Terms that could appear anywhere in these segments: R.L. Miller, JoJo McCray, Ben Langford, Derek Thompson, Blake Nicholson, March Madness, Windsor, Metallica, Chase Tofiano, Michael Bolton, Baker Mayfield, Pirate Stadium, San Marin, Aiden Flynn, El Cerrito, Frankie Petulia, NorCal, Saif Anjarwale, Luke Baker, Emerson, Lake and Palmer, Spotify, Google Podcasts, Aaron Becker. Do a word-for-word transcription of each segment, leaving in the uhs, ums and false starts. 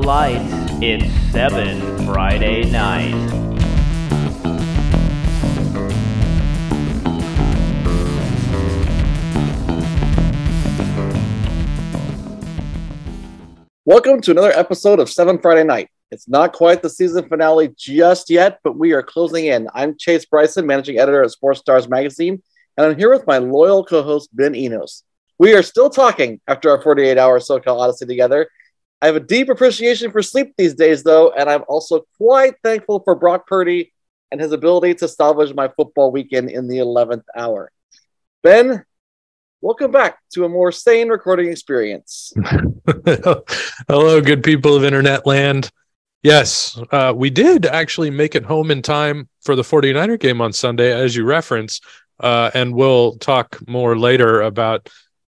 the lights. It's seven Friday night. Welcome to another episode of seven Friday Night. It's not quite the season finale just yet, but we are closing in. I'm Chase Bryson, managing editor at Four Stars Magazine, and I'm here with my loyal co-host, Ben Enos. We are still talking after our forty-eight hour SoCal odyssey together. I have a deep appreciation for sleep these days, though, and I'm also quite thankful for Brock Purdy and his ability to salvage my football weekend in the eleventh hour. Ben, welcome back to a more sane recording experience. Hello, good people of internet land. Yes, uh, we did actually make it home in time for the forty-niner game on Sunday, as you referenced, uh, and we'll talk more later about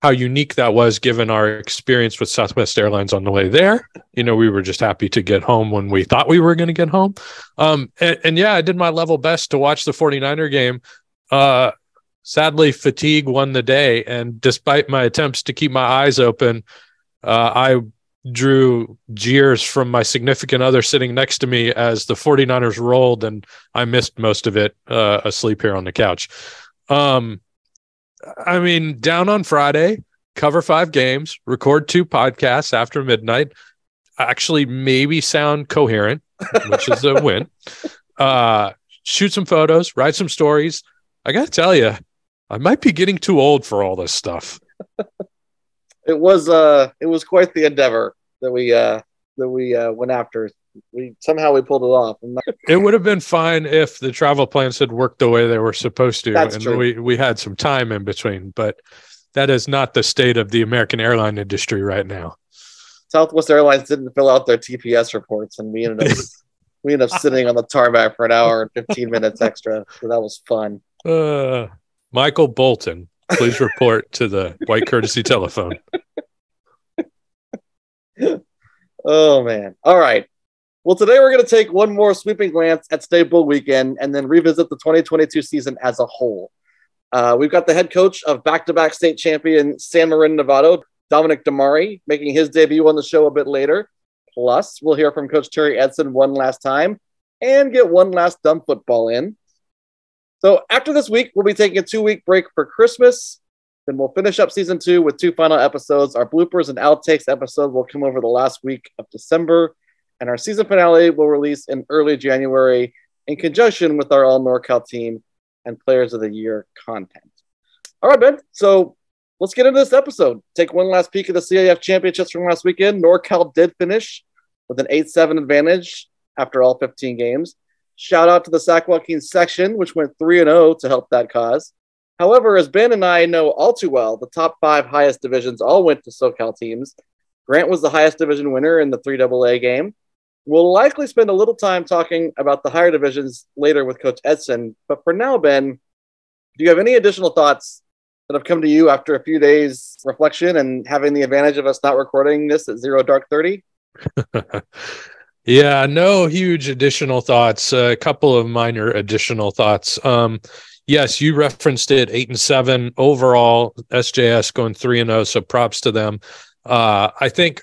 how unique that was given our experience with Southwest Airlines on the way there. You know, we were just happy to get home when we thought we were going to get home. Um, and, and yeah, I did my level best to watch the forty-niner game. Uh, sadly, fatigue won the day. And despite my attempts to keep my eyes open, uh, I drew jeers from my significant other sitting next to me as the forty-niners rolled, and I missed most of it uh, asleep here on the couch. Um, I mean, down on Friday, cover five games, record two podcasts after midnight, actually maybe sound coherent, which is a win. Uh, shoot some photos, write some stories. I got to tell you, I might be getting too old for all this stuff. It was uh, it was quite the endeavor that we uh, that we uh, went after. We somehow we pulled it off. It would have been fine if the travel plans had worked the way they were supposed to. That's and true. we we had some time in between, but that is not the state of the American airline industry right now. Southwest Airlines didn't fill out their T P S reports, and we ended up we ended up sitting on the tarmac for an hour and fifteen minutes extra. So that was fun. Uh, Michael Bolton, please report to the white courtesy telephone. Oh man! All right. Well, today we're going to take one more sweeping glance at State Bowl weekend and then revisit the twenty twenty-two season as a whole. Uh, we've got the head coach of back-to-back state champion San Marin, Novato, Dominic DiMari, making his debut on the show a bit later. Plus, we'll hear from Coach Terry Edson one last time and get one last dumb football in. So after this week, we'll be taking a two-week break for Christmas. Then we'll finish up season two with two final episodes. Our bloopers and outtakes episode will come over the last week of December. And our season finale will release in early January in conjunction with our all NorCal team and Players of the Year content. All right, Ben. So let's get into this episode. Take one last peek at the C I F championships from last weekend. NorCal did finish with an eight seven advantage after all fifteen games. Shout out to the Sac-Joaquin section, which went three and oh to help that cause. However, as Ben and I know all too well, the top five highest divisions all went to SoCal teams. Grant was the highest division winner in the three double A game. We'll likely spend a little time talking about the higher divisions later with Coach Edson. But for now, Ben, do you have any additional thoughts that have come to you after a few days reflection and having the advantage of us not recording this at zero dark thirty? Yeah, no huge additional thoughts. A couple of minor additional thoughts. Um, yes, you referenced it, eight and seven overall. S J S going three and zero, so props to them. Uh, I think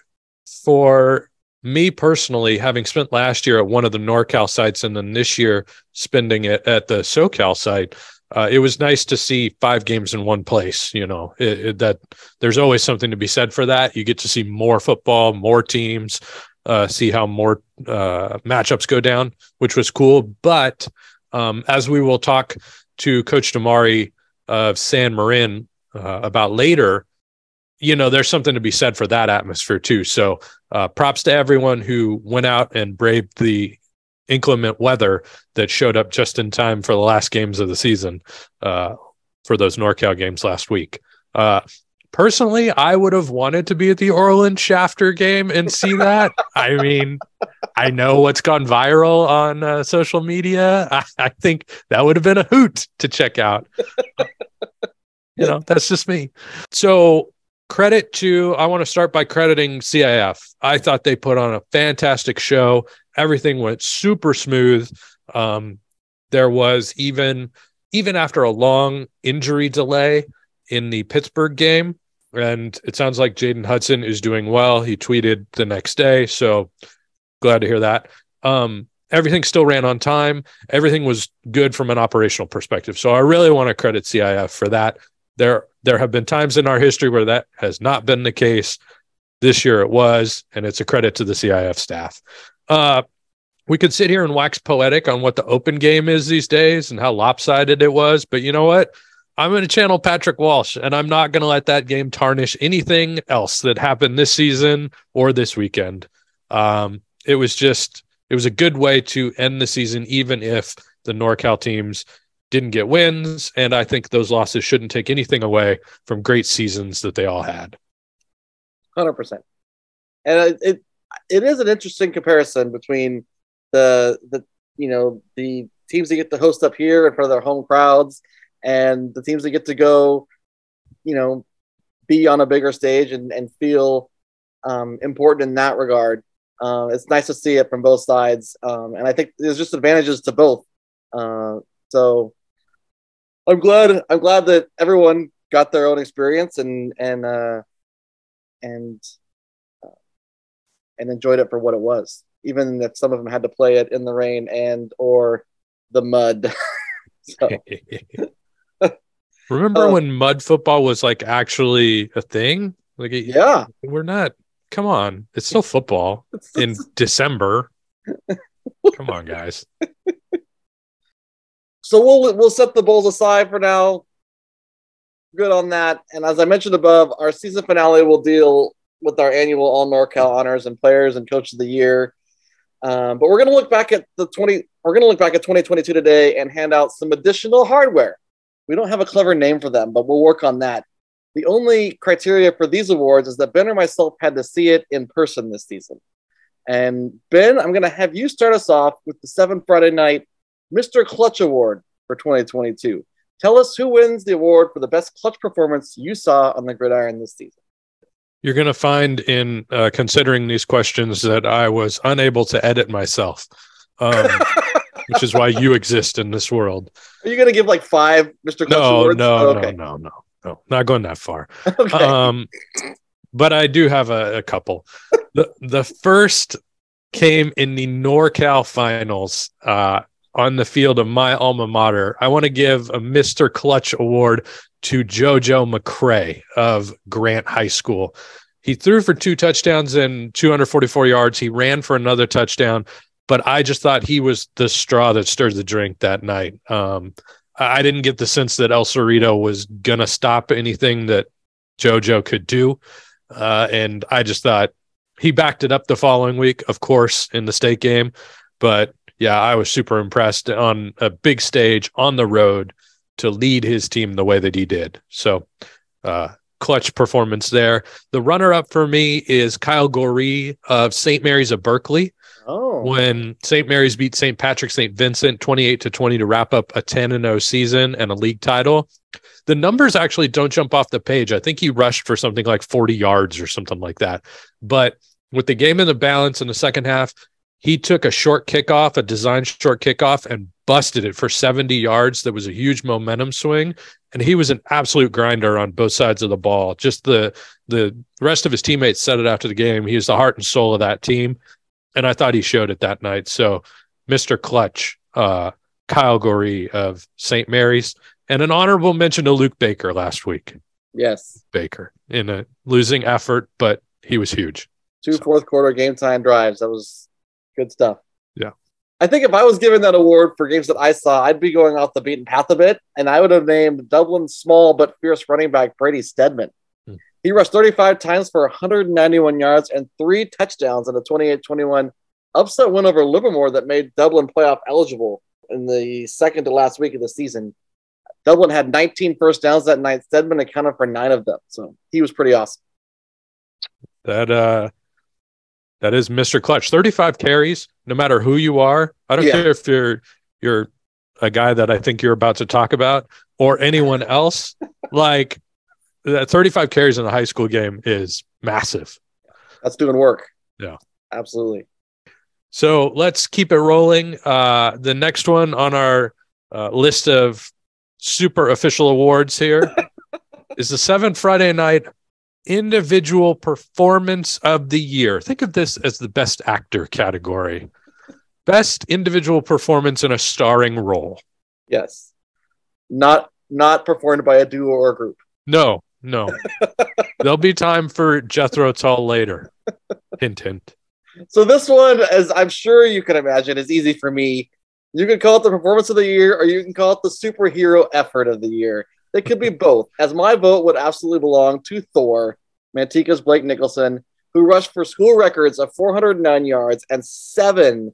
for me personally, having spent last year at one of the NorCal sites and then this year spending it at the SoCal site, uh, it was nice to see five games in one place. You know, it, it, that there's always something to be said for that. You get to see more football, more teams, uh, see how more uh, matchups go down, which was cool. But um, as we will talk to Coach DiMari of San Marin uh, about later, you know, there's something to be said for that atmosphere too. So uh, props to everyone who went out and braved the inclement weather that showed up just in time for the last games of the season uh, for those NorCal games last week. Uh, personally, I would have wanted to be at the Orland Shafter game and see that. I mean, I know what's gone viral on uh, social media. I, I think that would have been a hoot to check out. You know, that's just me. So, Credit to, I want to start by crediting C I F. I thought they put on a fantastic show. Everything went super smooth. Um, there was even, even after a long injury delay in the Pittsburgh game, And it sounds like Jaden Hudson is doing well. He tweeted the next day, so glad to hear that. Um, everything still ran on time. Everything was good from an operational perspective. So I really want to credit C I F for that. There, there have been times in our history where that has not been the case. This year it was, and it's a credit to the C I F staff. Uh, we could sit here and wax poetic on what the open game is these days and how lopsided it was, but you know what? I'm going to channel Patrick Walsh, and I'm not going to let that game tarnish anything else that happened this season or this weekend. Um, it was just, it was a good way to end the season, even if the NorCal teams didn't get wins. And I think those losses shouldn't take anything away from great seasons that they all had. one hundred percent. And it it is an interesting comparison between the, the you know, the teams that get to host up here in front of their home crowds and the teams that get to go, you know, be on a bigger stage and, and feel um, important in that regard. Uh, it's nice to see it from both sides. Um, and I think there's just advantages to both. Uh, so I'm glad, I'm glad that everyone got their own experience and, and, uh, and uh, and enjoyed it for what it was, even if some of them had to play it in the rain and or the mud. So. Remember uh, when mud football was like actually a thing? Like, it, yeah, we're not. Come on, it's still football in December. Come on, guys. So we'll we'll set the bowls aside for now. Good on that. And as I mentioned above, our season finale will deal with our annual All NorCal honors and players and coach of the year. Um, but we're going to look back at the twenty. We're going to look back at twenty twenty-two today and hand out some additional hardware. We don't have a clever name for them, but we'll work on that. The only criteria for these awards is that Ben or myself had to see it in person this season. And Ben, I'm going to have you start us off with the seventh Friday night Mister Clutch Award for twenty twenty-two. Tell us who wins the award for the best clutch performance you saw on the gridiron this season. You're going to find in uh, considering these questions that I was unable to edit myself, um, which is why you exist in this world. Are you going to give like five Mister Clutch no, awards? No, oh, okay. no, no, no, no, not going that far. Okay. Um, but I do have a, a couple. the The first came in the NorCal finals. Uh, on the field of my alma mater, I want to give a Mister Clutch Award to JoJo McCray of Grant High School. He threw for two touchdowns and two hundred forty-four yards. He ran for another touchdown, but I just thought he was the straw that stirred the drink that night. Um, I didn't get the sense that El Cerrito was going to stop anything that JoJo could do. Uh, and I just thought he backed it up the following week, of course, in the state game, but yeah, I was super impressed on a big stage on the road to lead his team the way that he did. So uh, clutch performance there. The runner-up for me is Kyle Goree of Saint Mary's of Berkeley. Oh, when Saint Mary's beat Saint Patrick Saint Vincent twenty-eight to twenty to wrap up a ten and oh season and a league title. The numbers actually don't jump off the page. I think he rushed for something like forty yards or something like that. But with the game in the balance in the second half, he took a short kickoff, a design short kickoff, and busted it for seventy yards. That was a huge momentum swing, and he was an absolute grinder on both sides of the ball. Just the the rest of his teammates said it after the game. He was the heart and soul of that team, and I thought he showed it that night. So, Mister Clutch, uh, Kyle Goree of Saint Mary's, and an honorable mention to Luke Baker last week. Yes, Baker in a losing effort, but he was huge. Two so. fourth quarter game time drives. That was. Good stuff. Yeah. I think if I was given that award for games that I saw, I'd be going off the beaten path a bit, and I would have named Dublin's small but fierce running back Brady Stedman. Mm. He rushed thirty-five times for one hundred ninety-one yards and three touchdowns in a twenty-eight twenty-one upset win over Livermore that made Dublin playoff eligible in the second to last week of the season. Dublin had nineteen first downs that night. Stedman accounted for nine of them, so he was pretty awesome. That, uh, That is Mister Clutch. thirty-five carries, no matter who you are. I don't yeah. care if you're you're a guy that I think you're about to talk about or anyone else. Like, that thirty-five carries in a high school game is massive. That's doing work. Yeah. Absolutely. So let's keep it rolling. Uh, the next one on our uh, list of super official awards here is the seventh Friday night individual performance of the year. Think of this as the best actor category. Best individual performance in a starring role. Yes. Not not performed by a duo or a group. No, no. There'll be time for Jethro Tull later. Hint, hint. So this one, as I'm sure you can imagine, is easy for me. You can call it the performance of the year, or you can call it the superhero effort of the year. They could be both, as my vote would absolutely belong to Thor, Manteca's Blake Nicholson, who rushed for school records of four hundred nine yards and seven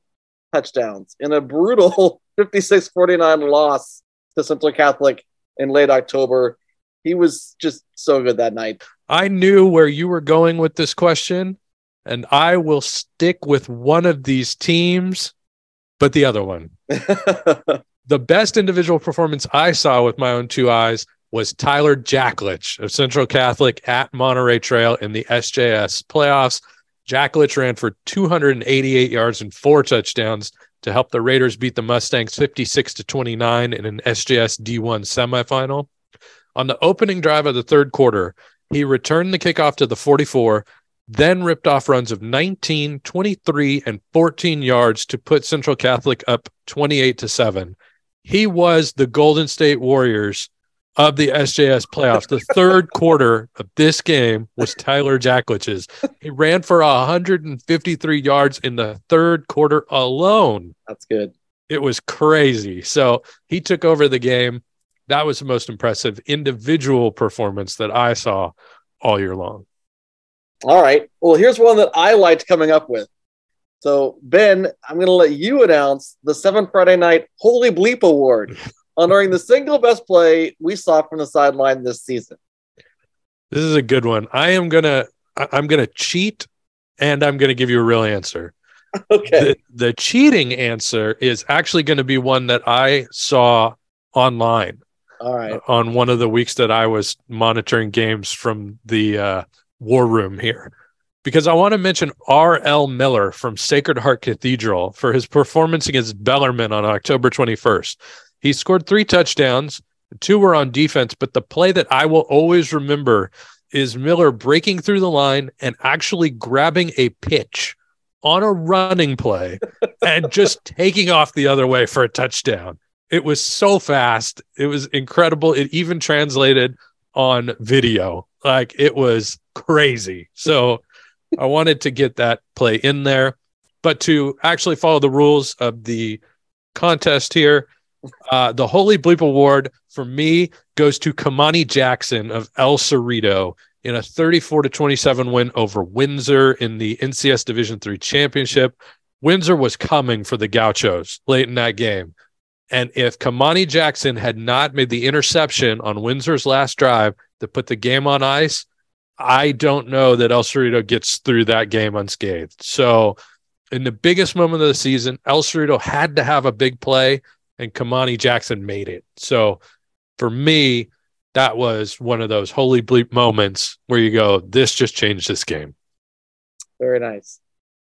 touchdowns in a brutal fifty-six forty-nine loss to Central Catholic in late October. He was just so good that night. I knew where you were going with this question, and I will stick with one of these teams, but the other one. The best individual performance I saw with my own two eyes was Tyler Jaklich of Central Catholic at Monterey Trail in the S J S playoffs. Jaklich ran for two hundred eighty-eight yards and four touchdowns to help the Raiders beat the Mustangs fifty-six to twenty-nine in an S J S D one semifinal. On the opening drive of the third quarter, he returned the kickoff to the forty-four, then ripped off runs of nineteen, twenty-three, and fourteen yards to put Central Catholic up twenty-eight to seven. He was the Golden State Warriors of the S J S playoffs. The third quarter of this game was Tyler Jaklich's. He ran for one hundred fifty-three yards in the third quarter alone. That's good. It was crazy. So he took over the game. That was the most impressive individual performance that I saw all year long. All right. Well, here's one that I liked coming up with. So, Ben, I'm going to let you announce the Seven Friday Night Holy Bleep Award, honoring the single best play we saw from the sideline this season. This is a good one. I am going to I'm going to cheat, and I'm going to give you a real answer. Okay. The, the cheating answer is actually going to be one that I saw online. All right. On one of the weeks that I was monitoring games from the uh War Room here, because I want to mention R L Miller from Sacred Heart Cathedral for his performance against Bellarmine on October twenty-first. He scored three touchdowns, two were on defense, but the play that I will always remember is Miller breaking through the line and actually grabbing a pitch on a running play and just taking off the other way for a touchdown. It was so fast. It was incredible. It even translated on video. Like, it was crazy. So I wanted to get that play in there, but to actually follow the rules of the contest here, uh, the Holy Bleep Award for me goes to Kamani Jackson of El Cerrito in a thirty-four to twenty-seven win over Windsor in the N C S Division three championship. Windsor was coming for the Gauchos late in that game. And if Kamani Jackson had not made the interception on Windsor's last drive that put the game on ice, I don't know that El Cerrito gets through that game unscathed. So in the biggest moment of the season, El Cerrito had to have a big play, and Kamani Jackson made it. So for me, that was one of those holy bleep moments where you go, this just changed this game. Very nice.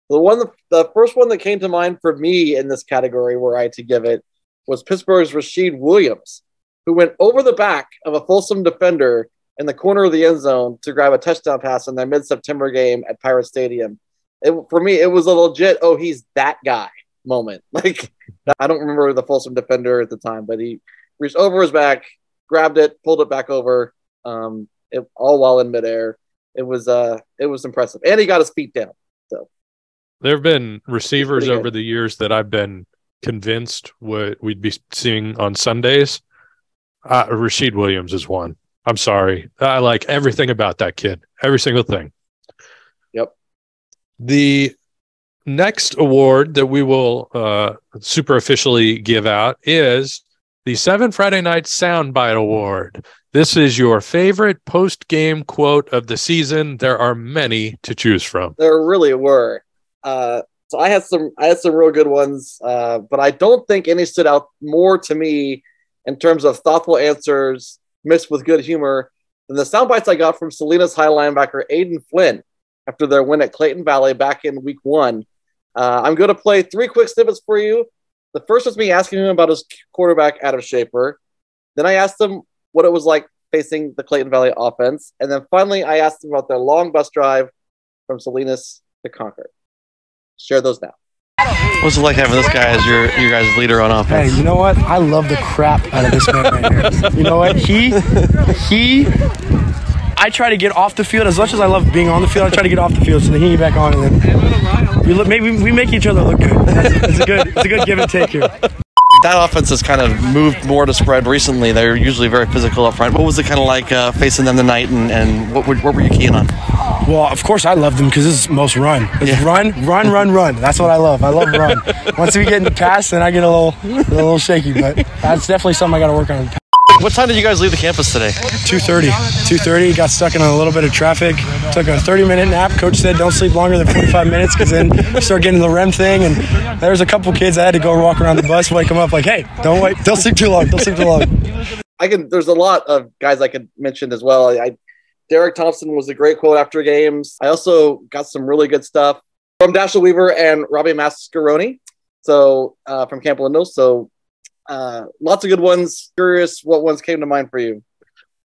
The one, the first one that came to mind for me in this category where I had to give it was Pittsburgh's Rashid Williams, who went over the back of a Folsom defender in the corner of the end zone to grab a touchdown pass in their mid-September game at Pirate Stadium. It, for me, it was a legit, oh, he's that guy moment. Like, I don't remember the Folsom defender at the time, but he reached over his back, grabbed it, pulled it back over, um, it, all while in midair. It was uh, it was impressive. And he got his feet down. So there have been receivers over the years that I've been convinced what we'd be seeing on Sundays. Uh, Rashid Williams is one. I'm sorry. I like everything about that kid. Every single thing. Yep. The next award that we will uh, super officially give out is the Seven Friday Night Soundbite Award. This is your favorite post-game quote of the season. There are many to choose from. There really were. Uh, so I had some, I had some real good ones, uh, but I don't think any stood out more to me in terms of thoughtful answers mixed with good humor and the sound bites I got from Salinas high linebacker Aiden Flynn after their win at Clayton Valley back in week one. Uh, I'm going to play three quick snippets for you. The first was me asking him about his quarterback, Adam Shaper. Then I asked him what it was like facing the Clayton Valley offense. And then finally, I asked them about their long bus drive from Salinas to Concord. Share those now. What's it like having this guy as your your guys' leader on offense? Hey, you know what? I love the crap out of this man right here. You know what? He, he, I try to get off the field. As much as I love being on the field, I try to get off the field so that he can get back on. And then we look, maybe we make each other look good. It's a good, it's a good give and take here. That offense has kind of moved more to spread recently. They're usually very physical up front. What was it kind of like uh, facing them tonight, and, and what, would, what were you keen on? Well, of course I love them because this is most run. It's yeah. run, run, run, run. That's what I love. I love run. Once we get into pass, then I get a little, a little shaky. But that's definitely something I got to work on. What time did you guys leave the campus today? two thirty. two thirty, got stuck in a little bit of traffic. Took a thirty-minute nap. Coach said don't sleep longer than forty-five minutes because then you start getting the R E M thing. And there's a couple kids I had to go walk around the bus, wake them up like, hey, don't wait. Don't sleep too long. Don't sleep too long. I can. There's a lot of guys I could mention as well. I, Derek Thompson was a great quote after games. I also got some really good stuff from Dashiell Weaver and Robbie Mascaroni, so uh, from Campolindo. So Uh, lots of good ones. Curious what ones came to mind for you.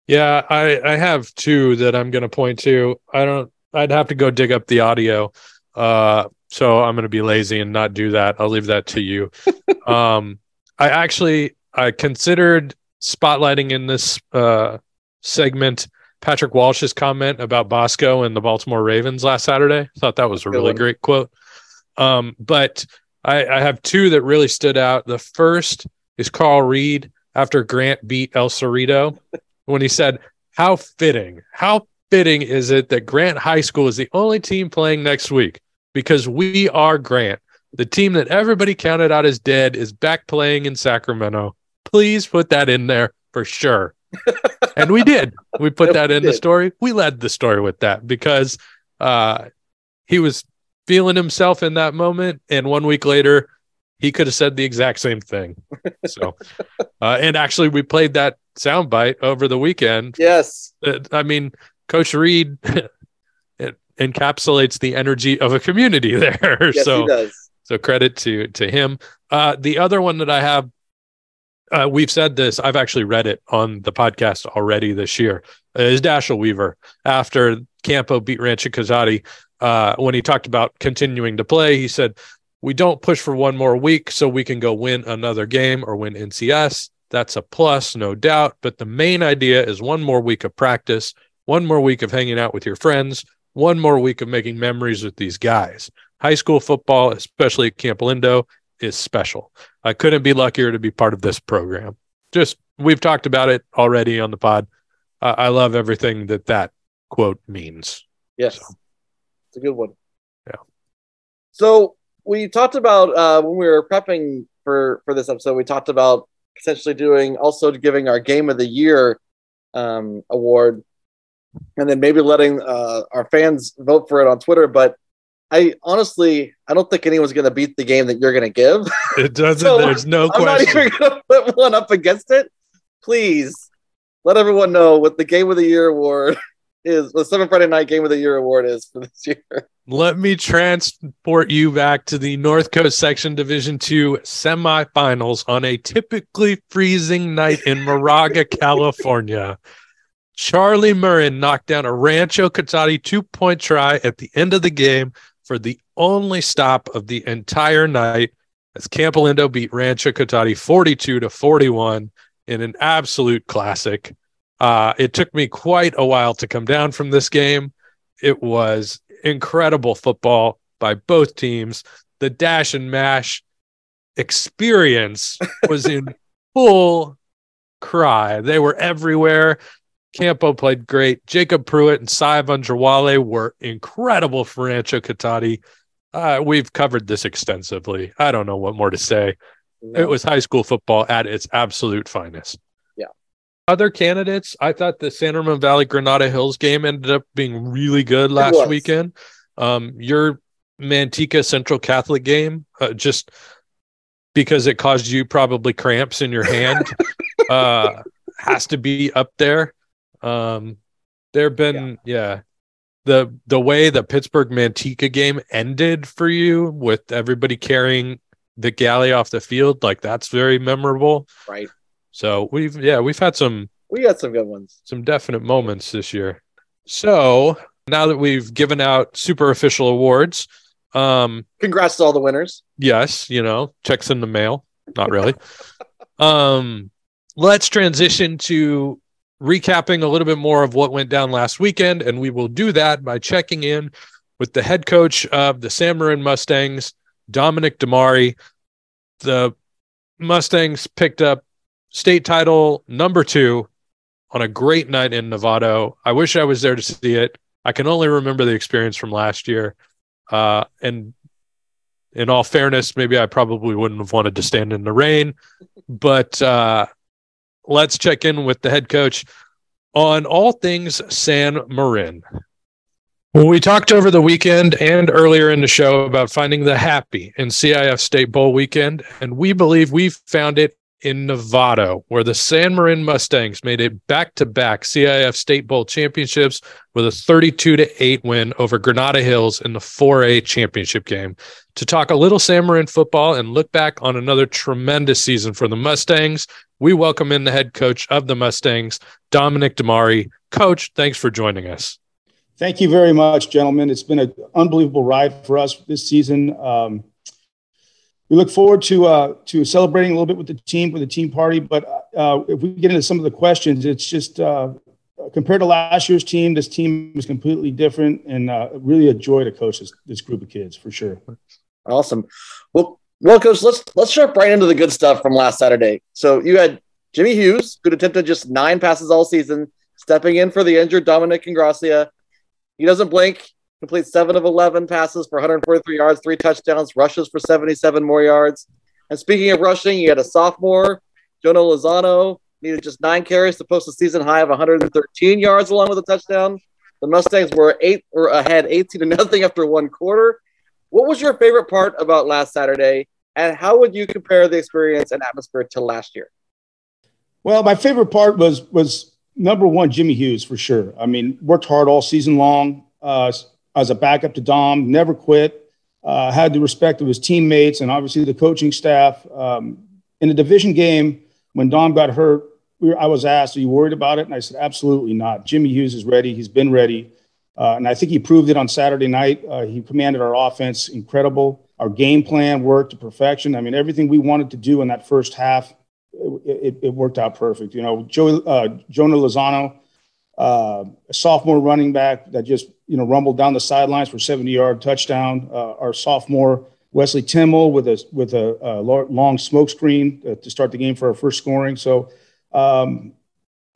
Yeah, I, I have two that I'm going to point to. I don't, I'd have to go dig up the audio. Uh, so I'm going to be lazy and not do that. I'll leave that to you. um, I actually, I considered spotlighting in this uh, segment, Patrick Walsh's comment about Bosco and the Baltimore Ravens last Saturday. I thought that was a good really one. Great quote. Um, but I, I have two that really stood out. The first is Carl Reed after Grant beat El Cerrito when he said, how fitting, how fitting is it that Grant High School is the only team playing next week? Because we are Grant. The team that everybody counted out as dead is back playing in Sacramento. Please put that in there for sure. And we did. We put yeah, that we in did. the story. We led the story with that because uh, he was feeling himself in that moment. And one week later, he could have said the exact same thing. So, uh, and actually, we played that soundbite over the weekend. Yes. Uh, I mean, Coach Reed it encapsulates the energy of a community there. Yes, so, he does. So credit to, to him. Uh, the other one that I have, uh, we've said this, I've actually read it on the podcast already this year, uh, is Dashiell Weaver after Campo beat Rancho Cotati. Uh, when he talked about continuing to play, he said, we don't push for one more week so we can go win another game or win N C S. That's a plus, no doubt. But the main idea is one more week of practice, one more week of hanging out with your friends, one more week of making memories with these guys. High school football, especially at Campolindo, is special. I couldn't be luckier to be part of this program. Just, we've talked about it already on the pod. Uh, I love everything that that quote means. Yes. So. It's a good one. Yeah. So we talked about uh, when we were prepping for, for this episode, we talked about potentially doing also giving our Game of the Year um, award and then maybe letting uh, our fans vote for it on Twitter. But I honestly, I don't think anyone's going to beat the game that you're going to give. It doesn't. so there's no I'm question. I'm not even going to put one up against it. Please let everyone know what the Game of the Year award is the seven Friday Night Game of the Year award is for this year. Let me transport you back to the North Coast Section Division two semifinals on a typically freezing night in Moraga, California. Charlie Murrin knocked down a Rancho Cotati two-point try at the end of the game for the only stop of the entire night as Campolindo beat Rancho Cotati forty-two to forty-one in an absolute classic. Uh, it took me quite a while to come down from this game. It was incredible football by both teams. The dash and mash experience was in full cry. They were everywhere. Campo played great. Jacob Pruitt and Saif Anjarwale were incredible for Rancho Cotati. Uh, we've covered this extensively. I don't know what more to say. No. It was high school football at its absolute finest. Other candidates, I thought the San Ramon Valley Granada Hills game ended up being really good last weekend. Um, your Manteca Central Catholic game, uh, just because it caused you probably cramps in your hand, uh, has to be up there. Um, there have been, yeah. yeah, the the way the Pittsburgh Manteca game ended for you with everybody carrying the galley off the field, like that's very memorable. Right. So we've yeah we've had some We got some good ones. Some definite moments this year. So now that we've given out super official awards, um, congrats to all the winners. Yes, you know, checks in the mail. Not really. um, let's transition to recapping a little bit more of what went down last weekend, and we will do that by checking in with the head coach of the San Marin Mustangs, Dominic DiMari. The Mustangs picked up state title number two on a great night in Novato. I wish I was there to see it. I can only remember the experience from last year. Uh, and in all fairness, maybe I probably wouldn't have wanted to stand in the rain. But uh, let's check in with the head coach on all things San Marin. Well, we talked over the weekend and earlier in the show about finding the happy in C I F State Bowl weekend, and we believe we found it in Novato, where the San Marin Mustangs made it back-to-back C I F State Bowl championships with a thirty-two to eight win over Granada Hills in the four A championship game. To talk a little San Marin football and look back on another tremendous season for the Mustangs, we welcome in the head coach of the Mustangs, Dominic DiMari. Coach, thanks for joining us. Thank you very much, gentlemen. It's been an unbelievable ride for us this season. Um, We look forward to uh, to celebrating a little bit with the team, with the team party. But uh, if we get into some of the questions, it's just uh, compared to last year's team, this team is completely different, and uh, really a joy to coach this, this group of kids for sure. Awesome. Well, well, coach, let's let's jump right into the good stuff from last Saturday. So you had Jimmy Hughes, who attempted just nine passes all season, stepping in for the injured Dominic Ingrassia. He doesn't blink. Completes seven of eleven passes for one hundred forty-three yards, three touchdowns, rushes for seventy-seven more yards. And speaking of rushing, you had a sophomore, Jonah Lozano, needed just nine carries to post a season high of one hundred thirteen yards along with a touchdown. The Mustangs were eight or ahead eighteen to nothing after one quarter. What was your favorite part about last Saturday, and how would you compare the experience and atmosphere to last year? Well, my favorite part was, was number one, Jimmy Hughes, for sure. I mean, worked hard all season long. Uh, as a backup to Dom, never quit, uh, had the respect of his teammates and obviously the coaching staff. Um, in the division game, when Dom got hurt, we were, I was asked, are you worried about it? And I said, absolutely not. Jimmy Hughes is ready. He's been ready. Uh, and I think he proved it on Saturday night. Uh, he commanded our offense. Incredible. Our game plan worked to perfection. I mean, everything we wanted to do in that first half, it, it, it worked out perfect. You know, Joe, uh, Jonah Lozano, Uh, a sophomore running back that just, you know, rumbled down the sidelines for seventy-yard touchdown. Uh, our sophomore Wesley Timmel with a with a, a long smoke screen to start the game for our first scoring. So um,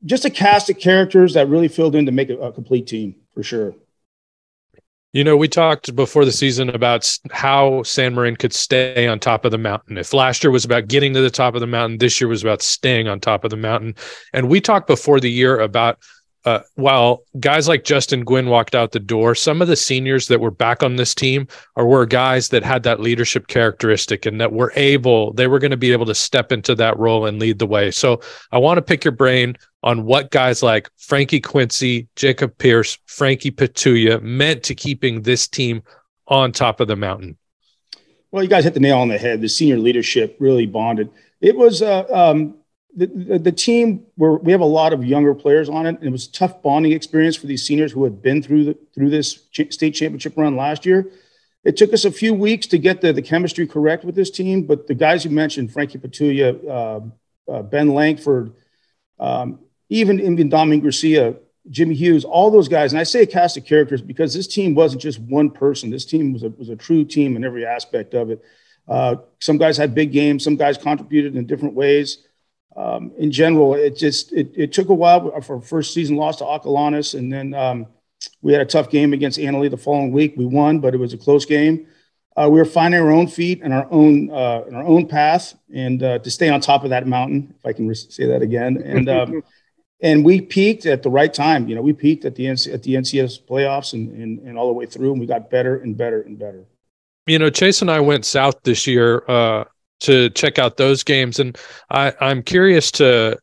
just a cast of characters that really filled in to make a, a complete team for sure. You know, we talked before the season about how San Marin could stay on top of the mountain. If last year was about getting to the top of the mountain, this year was about staying on top of the mountain. And we talked before the year about Uh, while guys like Justin Gwynn walked out the door, some of the seniors that were back on this team are were guys that had that leadership characteristic and that were able, they were going to be able to step into that role and lead the way. So I want to pick your brain on what guys like Frankie Quincy, Jacob Pierce, Frankie Petulia meant to keeping this team on top of the mountain. Well, you guys hit the nail on the head. The senior leadership really bonded. It was uh, um The, the, the team, where we have a lot of younger players on it, and it was a tough bonding experience for these seniors who had been through the, through this ch- state championship run last year. It took us a few weeks to get the, the chemistry correct with this team, but the guys you mentioned, Frankie Petulia, uh, uh, Ben Langford, um, even, even Dominic Ingrassia, Jimmy Hughes, all those guys, and I say a cast of characters because this team wasn't just one person. This team was a, was a true team in every aspect of it. Uh, some guys had big games. Some guys contributed in different ways. Um, in general, it just it, it took a while for first season loss to Acalanes, and then um, we had a tough game against Annalee the following week. We won, but it was a close game. Uh, we were finding our own feet and our own uh, and our own path, and uh, to stay on top of that mountain, if I can re- say that again. And um, and we peaked at the right time. You know, we peaked at the at the N C S playoffs and, and and all the way through, and we got better and better and better. You know, Chase and I went south this year. Uh... to check out those games. And I, I'm curious to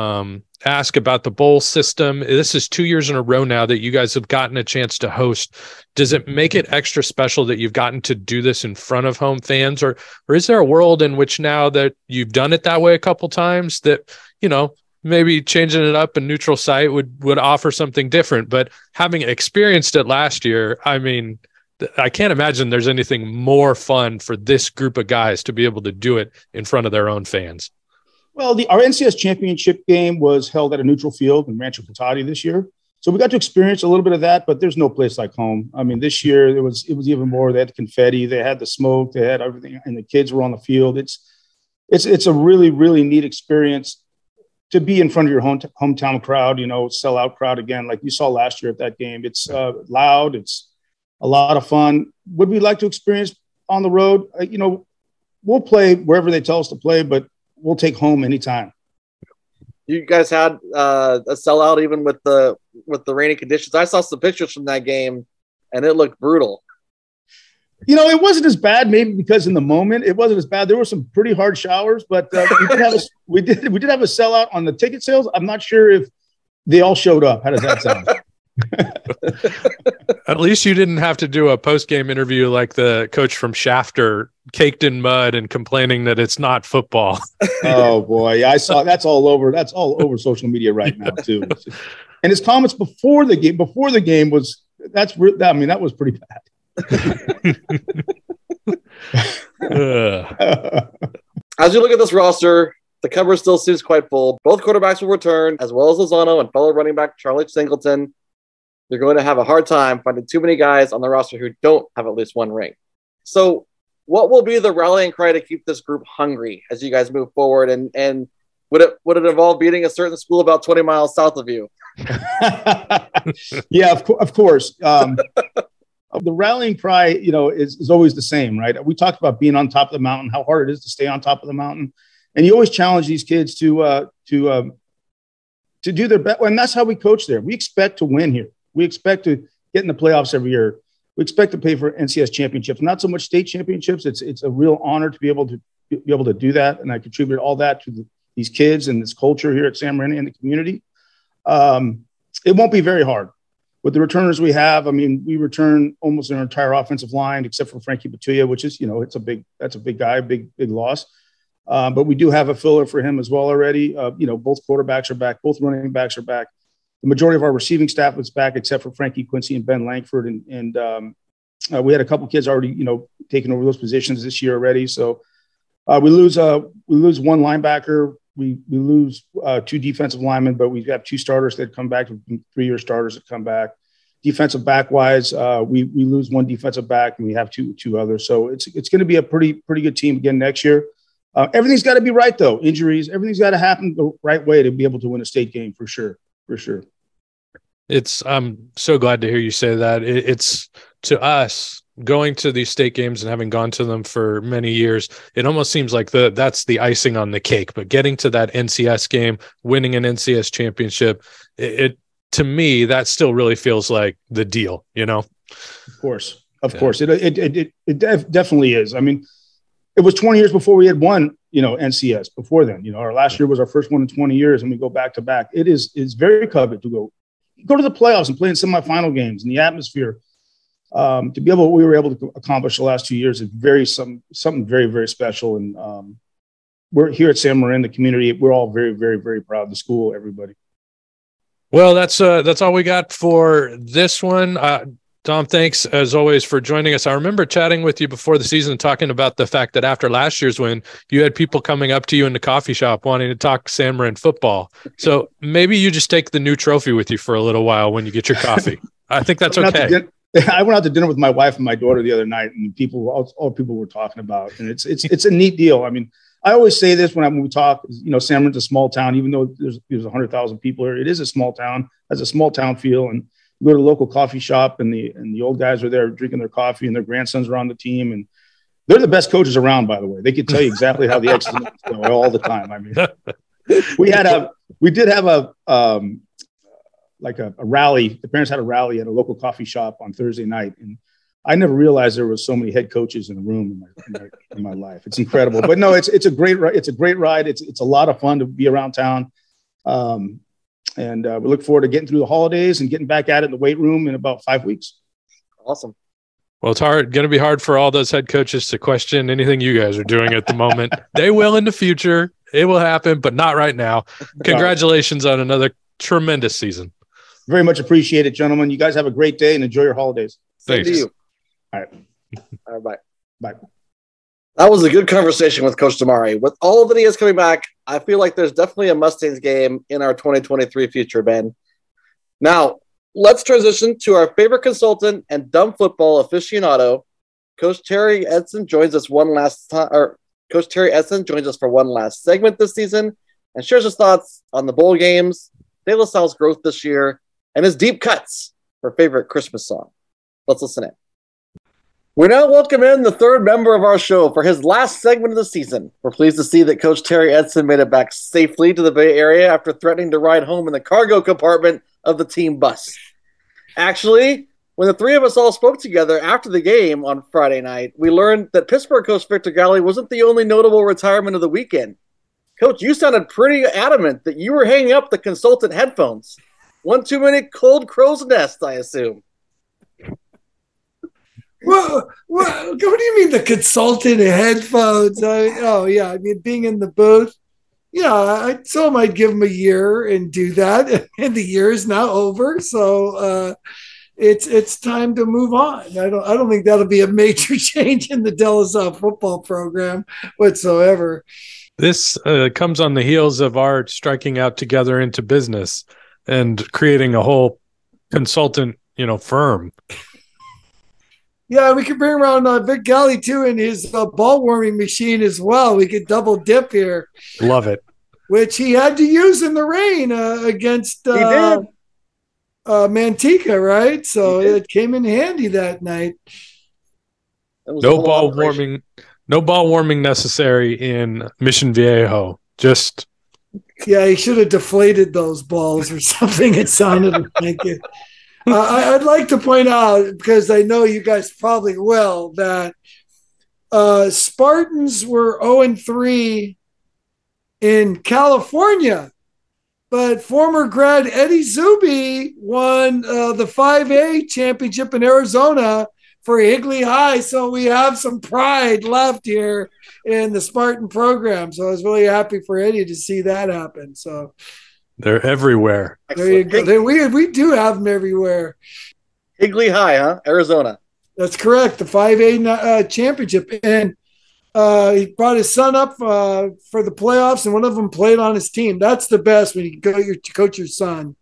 um, ask about the bowl system. This is two years in a row now that you guys have gotten a chance to host. Does it make it extra special that you've gotten to do this in front of home fans? Or, or is there a world in which now that you've done it that way a couple times that, you know, maybe changing it up, and neutral site would, would offer something different. But having experienced it last year, I mean, I can't imagine there's anything more fun for this group of guys to be able to do it in front of their own fans. Well, the, our N C S championship game was held at a neutral field in Rancho Cotati this year. So we got to experience a little bit of that, but there's no place like home. I mean, this year it was, it was even more. They had the confetti, they had the smoke, they had everything, and the kids were on the field. It's, it's, it's a really, really neat experience to be in front of your home, hometown crowd, you know, sellout crowd again, like you saw last year at that game. It's uh, loud. It's a lot of fun. Would we like to experience on the road? Uh, you know, we'll play wherever they tell us to play, but we'll take home anytime. You guys had uh, a sellout even with the with the rainy conditions. I saw some pictures from that game, and it looked brutal. You know, it wasn't as bad, maybe because in the moment it wasn't as bad. There were some pretty hard showers, but uh, we did have a, we did we did have a sellout on the ticket sales. I'm not sure if they all showed up. How does that sound? At least you didn't have to do a post-game interview like the coach from Shafter, caked in mud and complaining that it's not football. Oh boy, yeah, I saw that's all over. That's all over social media right now too. And his comments before the game, before the game was that's I mean that was pretty bad. As you look at this roster, the cover still seems quite full. Both quarterbacks will return, as well as Lozano and fellow running back Charlie Singleton. You're going to have a hard time finding too many guys on the roster who don't have at least one ring. So what will be the rallying cry to keep this group hungry as you guys move forward? And and would it would it involve beating a certain school about twenty miles south of you? Yeah, of, co- of course. Um, the rallying cry, you know, is, is always the same, right? We talked about being on top of the mountain, how hard it is to stay on top of the mountain. And you always challenge these kids to uh, to um, to do their best. And that's how we coach there. We expect to win here. We expect to get in the playoffs every year. We expect to pay for N C S championships, not so much state championships. It's it's a real honor to be able to be able to do that, and I contributed all that to the, these kids and this culture here at San Marin and the community. Um, it won't be very hard with the returners we have. I mean, we return almost an entire offensive line except for Frankie Batuya, which is you know it's a big that's a big guy, big big loss. Uh, but we do have a filler for him as well already. Uh, you know, both quarterbacks are back, both running backs are back. The majority of our receiving staff was back, except for Frankie Quincy and Ben Langford. And, and um, uh, we had a couple kids already, you know, taking over those positions this year already. So uh, we lose uh, we lose one linebacker. We we lose uh, two defensive linemen, but we've got two starters that come back, three-year starters that come back. Defensive back-wise, uh, we we lose one defensive back, and we have two two others. So it's it's going to be a pretty pretty good team again next year. Uh, everything's got to be right, though. Injuries, everything's got to happen the right way to be able to win a state game for sure, for sure. It's I'm so glad to hear you say that. It, it's to us going to these state games and having gone to them for many years, it almost seems like the that's the icing on the cake. But getting to that N C S game, winning an N C S championship, it, it to me that still really feels like the deal. You know, of course, of yeah. course, it it it it, it def- definitely is. I mean, it was twenty years before we had won, you know, N C S before then. You know, our last year was our first one in twenty years, and we go back to back. It is is very coveted to go go to the playoffs and play in semifinal games, and the atmosphere um, to be able, we were able to accomplish the last two years is very some something very very special. And um, we're here at San Marin, the community. We're all very very very proud of the school, everybody. Well, that's uh, that's all we got for this one. Uh, Dom, thanks, as always, for joining us. I remember chatting with you before the season talking about the fact that after last year's win, you had people coming up to you in the coffee shop wanting to talk San Marin football. So maybe you just take the new trophy with you for a little while when you get your coffee. I think that's I okay. Din- I went out to dinner with my wife and my daughter the other night, and people all, all people were talking about. And it's it's it's a neat deal. I mean, I always say this when, I, when we talk, you know, San Marin's a small town. Even though there's, there's one hundred thousand people here, it is a small town. It has a small town feel, and go to the local coffee shop, and the and the old guys are there drinking their coffee, and their grandsons are on the team, and they're the best coaches around. By the way, they can tell you exactly how the X's and O's go all the time. I mean, we had a we did have a um, like a, a rally. The parents had a rally at a local coffee shop on Thursday night, and I never realized there was so many head coaches in a room in my, in my, in my life. It's incredible, but no, it's it's a great it's a great ride. It's it's a lot of fun to be around town. Um, And uh, we look forward to getting through the holidays and getting back at it in the weight room in about five weeks. Awesome. Well, it's hard, going to be hard for all those head coaches to question anything you guys are doing at the moment. They will in the future. It will happen, but not right now. Congratulations on another tremendous season. Very much appreciated, gentlemen. You guys have a great day and enjoy your holidays. Thanks. Same to you. All right. All right. Bye. Bye. That was a good conversation with Coach DiMari. With all the videos coming back, I feel like there's definitely a Mustangs game in our twenty twenty-three future, Ben. Now, let's transition to our favorite consultant and dumb football aficionado. Coach Terry Edson joins us one last time, or Coach Terry Edson joins us for one last segment this season and shares his thoughts on the bowl games, De La Salle's growth this year, and his deep cuts for favorite Christmas song. Let's listen in. We now welcome in the third member of our show for his last segment of the season. We're pleased to see that Coach Terry Edson made it back safely to the Bay Area after threatening to ride home in the cargo compartment of the team bus. Actually, when the three of us all spoke together after the game on Friday night, we learned that Pittsburgh coach Victor Galley wasn't the only notable retirement of the weekend. Coach, you sounded pretty adamant that you were hanging up the consultant headphones. One too many cold crow's nests, I assume. Well, well, what do you mean the consultant headphones? I, oh, yeah. I mean, being in the booth. Yeah, I told him I'd give him a year and do that. And the year is now over. So uh, it's it's time to move on. I don't I don't think that'll be a major change in the De La Salle football program whatsoever. This uh, comes on the heels of our striking out together into business and creating a whole consultant, you know, firm. Yeah, we could bring around uh, Vic Galley, too, and his uh, ball-warming machine as well. We could double dip here. Love it. Which he had to use in the rain uh, against uh, uh, Manteca, right? So it came in handy that night. No ball warming, no ball warming necessary in Mission Viejo. Just yeah, he should have deflated those balls or something. It sounded like it. Uh, I'd like to point out, because I know you guys probably will, that uh, Spartans were oh and three in California, but former grad Eddie Zuby won uh, the five A championship in Arizona for Higley High, so we have some pride left here in the Spartan program. So I was really happy for Eddie to see that happen. So. They're everywhere. There you go. They, we, we do have them everywhere. Higley High, huh? Arizona. That's correct. The five A uh, championship. And uh, he brought his son up uh, for the playoffs, and one of them played on his team. That's the best, when you go your, coach your son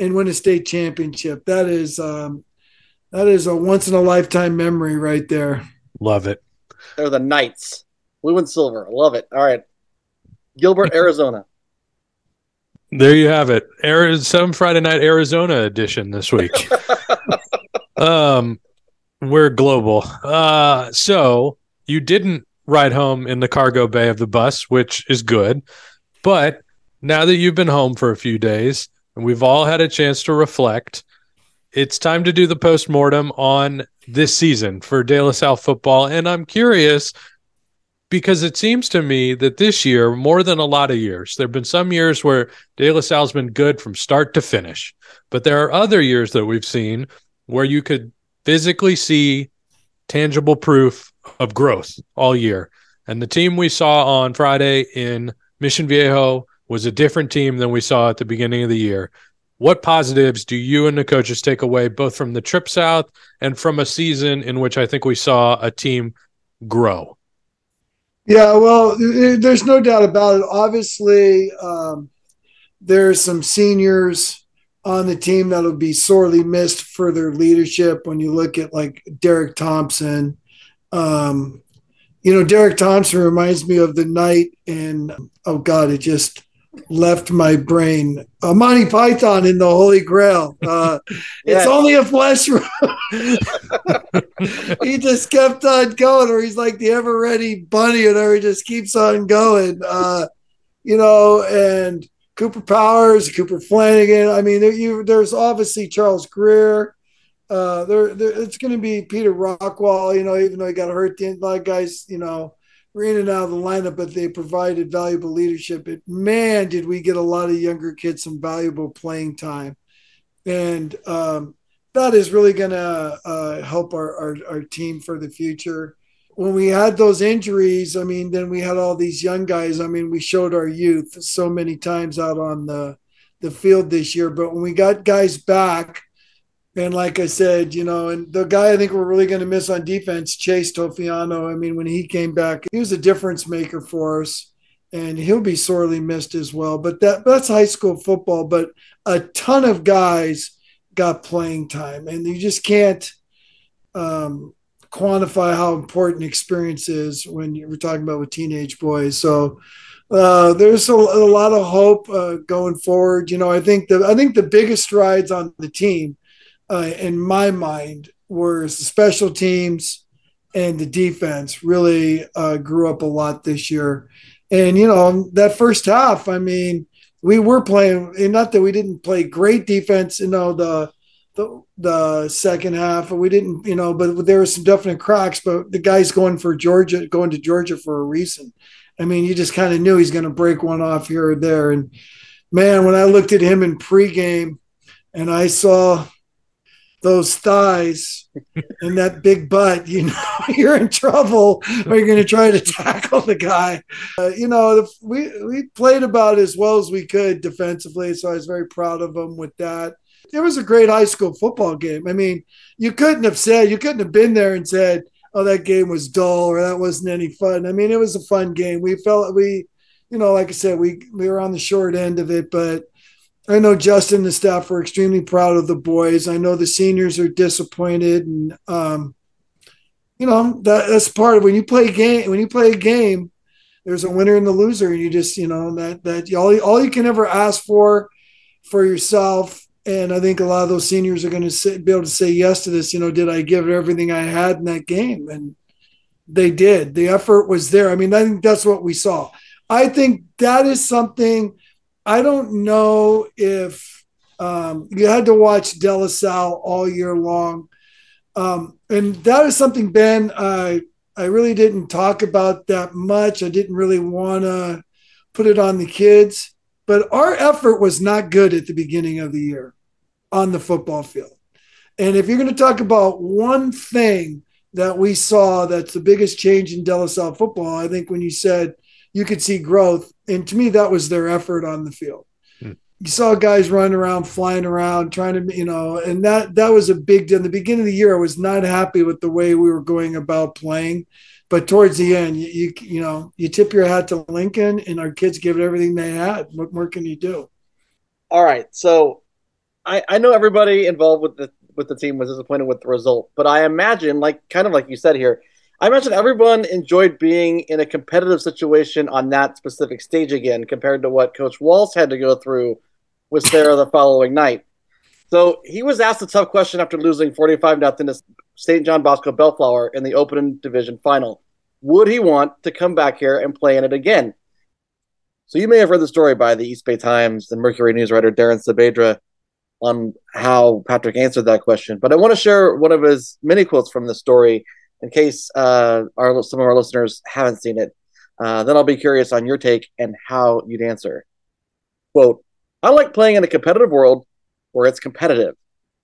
and win a state championship. That is um, that is a once-in-a-lifetime memory right there. Love it. They're the Knights. Blue and silver. Love it. All right. Gilbert, Arizona. There you have it. Arizona, some Friday night Arizona edition this week. um, we're global. Uh, so you didn't ride home in the cargo bay of the bus, which is good. But now that you've been home for a few days and we've all had a chance to reflect, it's time to do the postmortem on this season for De La Salle football. And I'm curious, because it seems to me that this year, more than a lot of years, there have been some years where De La Salle's been good from start to finish. But there are other years that we've seen where you could physically see tangible proof of growth all year. And the team we saw on Friday in Mission Viejo was a different team than we saw at the beginning of the year. What positives do you and the coaches take away, both from the trip south and from a season in which I think we saw a team grow? Yeah, well, there's no doubt about it. Obviously, um, there's some seniors on the team that'll be sorely missed for their leadership. When you look at like Derek Thompson, um, you know, Derek Thompson reminds me of the night in, oh God, it just left my brain. Uh, Monty Python in the Holy Grail. Uh, yeah. It's only a flesh wound. He just kept on going, or he's like the ever-ready bunny, whatever. He just keeps on going, uh, you know. And Cooper Powers, Cooper Flanagan. I mean, there, you, there's obviously Charles Greer. Uh, there, there, it's going to be Peter Rockwall. You know, even though he got hurt, a lot of guys, you know, were in and out of the lineup, but they provided valuable leadership. But man, did we get a lot of younger kids some valuable playing time, and. Um, That is really going to uh, help our, our, our team for the future. when we had those injuries, I mean, then we had all these young guys. I mean, we showed our youth so many times out on the, the field this year. But when we got guys back, and like I said, you know, and the guy I think we're really going to miss on defense, Chase Tofiano. I mean, when he came back, he was a difference maker for us, and he'll be sorely missed as well. But that that's high school football. But a ton of guys got playing time, and you just can't um, quantify how important experience is when you're talking about with teenage boys. So uh, there's a, a lot of hope uh, going forward. You know, I think the I think the biggest strides on the team, Uh, in my mind, were the special teams and the defense really uh, grew up a lot this year. And, you know, that first half, I mean, we were playing, and not that we didn't play great defense, you know, the the, the second half, we didn't, you know, but there were some definite cracks, but the guy's going for Georgia, going to Georgia for a reason. I mean, you just kind of knew he's going to break one off here or there. And, man, when I looked at him in pregame and I saw – those thighs and that big butt, you know, you're in trouble or you're going to try to tackle the guy. Uh, you know, we, we played about as well as we could defensively, so I was very proud of them with that. It was a great high school football game. I mean, you couldn't have said, you couldn't have been there and said, oh, that game was dull or that wasn't any fun. I mean, it was a fun game. We felt we, you know, like I said, we, we were on the short end of it, but I know Justin and the staff were extremely proud of the boys. I know the seniors are disappointed, and um, you know that, that's part of when you play a game. When you play a game, there's a winner and a loser, and you just you know that that all all you can ever ask for for yourself. And I think a lot of those seniors are going to be able to say yes to this. You know, did I give everything I had in that game? And they did. The effort was there. I mean, I think that's what we saw. I think that is something. I don't know if um, you had to watch De La Salle all year long. Um, and that is something, Ben, I, I really didn't talk about that much. I didn't really want to put it on the kids. But our effort was not good at the beginning of the year on the football field. And if you're going to talk about one thing that we saw that's the biggest change in De La Salle football, I think when you said you could see growth, and to me, that was their effort on the field. Hmm. You saw guys running around, flying around, trying to, you know, and that, that was a big deal. In the beginning of the year, I was not happy with the way we were going about playing. But towards the end, you, you, you know, you tip your hat to Lincoln, and our kids give it everything they had. What more can you do? All right. So I, I know everybody involved with the, with the team was disappointed with the result, but I imagine, like, kind of like you said here, I imagine everyone enjoyed being in a competitive situation on that specific stage again, compared to what Coach Walsh had to go through with Sarah the following night. So he was asked a tough question after losing forty-five nothing to Saint John Bosco Bellflower in the opening division final. Would he want to come back here and play in it again? So you may have read the story by the East Bay Times and Mercury News writer Darren Saavedra on how Patrick answered that question. But I want to share one of his many quotes from the story, in case uh, our, some of our listeners haven't seen it. Uh, then I'll be curious on your take and how you'd answer. Quote, I like playing in a competitive world where it's competitive.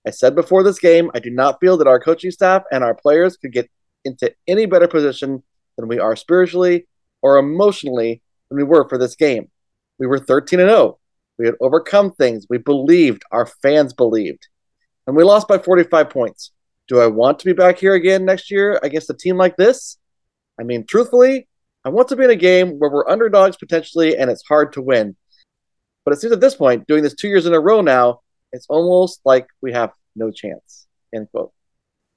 I said before this game, I do not feel that our coaching staff and our players could get into any better position than we are spiritually or emotionally than we were for this game. We were thirteen and oh. We had overcome things. We believed. Our fans believed. And we lost by forty-five points. Do I want to be back here again next year against a team like this? I mean, truthfully, I want to be in a game where we're underdogs potentially and it's hard to win. But it seems at this point, doing this two years in a row now, it's almost like we have no chance, end quote.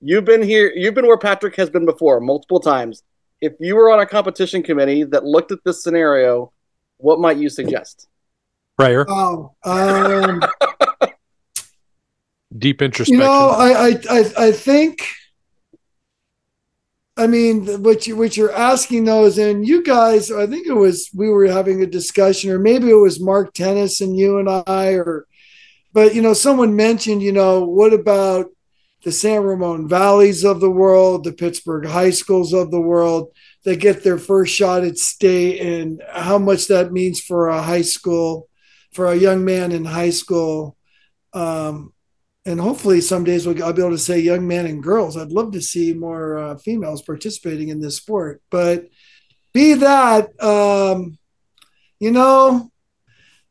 You've been here, you've been where Patrick has been before multiple times. If you were on a competition committee that looked at this scenario, what might you suggest? Prayer. Oh, um... Deep introspection. You know, I, I, I think, I mean, what, you, what you're asking, though, is in you guys, I think it was, we were having a discussion, or maybe it was Mark Tennis and you and I, or, but, you know, someone mentioned, you know, what about the San Ramon Valleys of the world, the Pittsburgh high schools of the world that get their first shot at state, and how much that means for a high school, for a young man in high school. Um, and hopefully some days we'll, I'll be able to say young men and girls. I'd love to see more uh, females participating in this sport. But be that, um, you know,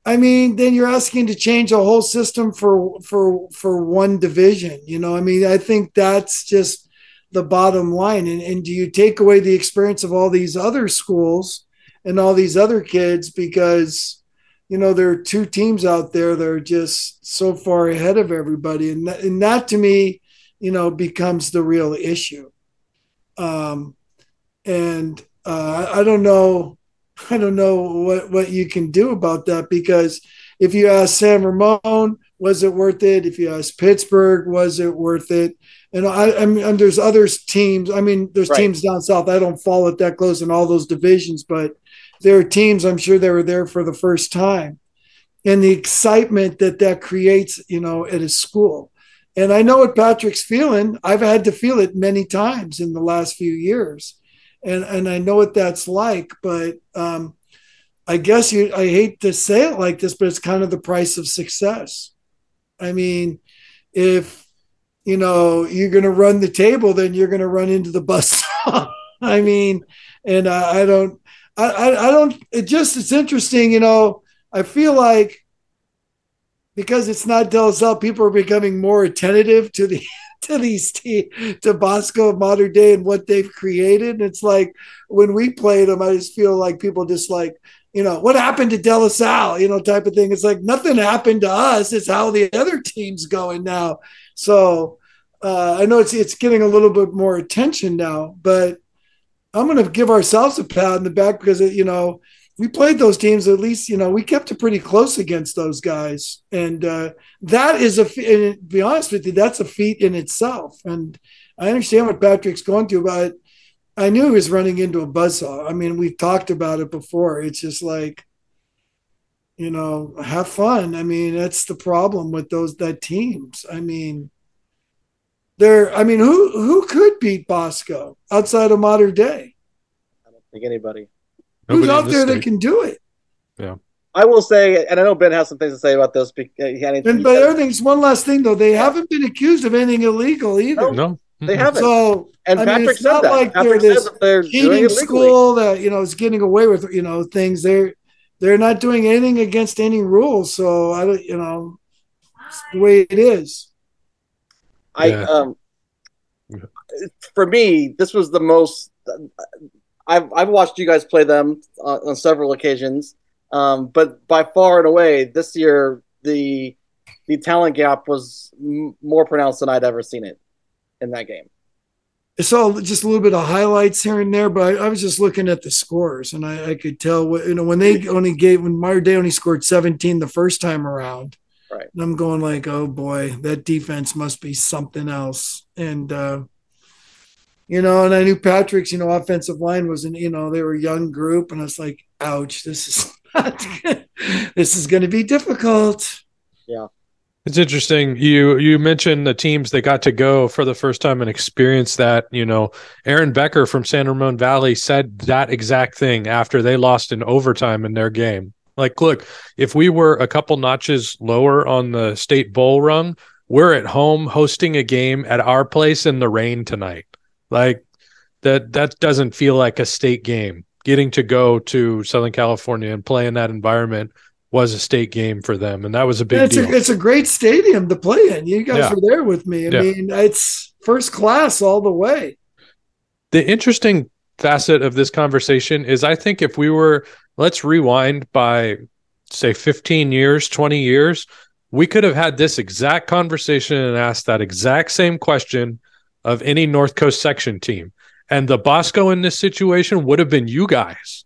I mean, then you're asking to change a whole system for for for one division. You know, I mean, I think that's just the bottom line. And, and do you take away the experience of all these other schools and all these other kids because, you know, there are two teams out there that are just so far ahead of everybody. And that, and that to me, you know, becomes the real issue. Um, and uh, I don't know. I don't know what, what you can do about that, because if you ask San Ramon, was it worth it? If you ask Pittsburgh, was it worth it? And I, I mean, and there's other teams. I mean, there's right. teams down south. I don't follow it that close in all those divisions, but there are teams, I'm sure they were there for the first time, and the excitement that that creates, you know, at a school. And I know what Patrick's feeling. I've had to feel it many times in the last few years. And and I know what that's like, but um, I guess you, I hate to say it like this, but it's kind of the price of success. I mean, if, you know, you're going to run the table, then you're going to run into the bus. I mean, and I, I don't, I, I, I don't, it just, it's interesting, you know, I feel like because it's not Del Sol, people are becoming more attentive to the to these te- to Bosco of modern day and what they've created. And it's like, when we played them, I just feel like people just like, you know, what happened to De La Salle, you know, type of thing. It's like, nothing happened to us. It's how the other team's going now. So uh, I know it's, it's getting a little bit more attention now, but I'm going to give ourselves a pat in the back because, it, you know, we played those teams, at least, you know, we kept it pretty close against those guys. And uh, that is, a, and to be honest with you, that's a feat in itself. And I understand what Patrick's going through, but I knew he was running into a buzzsaw. I mean, we've talked about it before. It's just like, you know, have fun. I mean, that's the problem with those, that teams. I mean, they're, I mean, who, who could beat Bosco outside of modern day? I don't think anybody. Who's out there that can do it? Yeah, I will say, and I know Ben has some things to say about this. Because he had and, but everything's one last thing though. They yeah. haven't been accused of anything illegal either. No, no. They haven't. So, and I Patrick mean, it's said not that. Like Patrick they're this that they're cheating school that you know is getting away with you know things. They're they're not doing anything against any rules. So I don't, you know, it's the way it is. I yeah. um, for me, this was the most. Uh, I've, I've watched you guys play them uh, on several occasions, um, but by far and away this year, the the talent gap was m- more pronounced than I'd ever seen it in that game. I saw just a little bit of highlights here and there, but I, I was just looking at the scores, and I, I could tell what, you know when they only gave when Mario Day only scored seventeen the first time around. Right, and I'm going like, oh boy, that defense must be something else, and. Uh, You know, and I knew Patrick's, you know, offensive line was, an, you know, they were a young group. And I was like, ouch, this is not good. This is going to be difficult. Yeah. It's interesting. You you mentioned the teams that got to go for the first time and experience that. You know, Aaron Becker from San Ramon Valley said that exact thing after they lost in overtime in their game. Like, look, if we were a couple notches lower on the state bowl rung, we're at home hosting a game at our place in the rain tonight. Like that, that doesn't feel like a state game. Getting to go to Southern California and play in that environment was a state game for them. And that was a big it's deal. A, it's a great stadium to play in. You guys yeah. were there with me. I yeah. mean, it's first class all the way. The interesting facet of this conversation is I think if we were, let's rewind by say fifteen years, twenty years, we could have had this exact conversation and asked that exact same question of any North Coast section team. And the Bosco in this situation would have been you guys.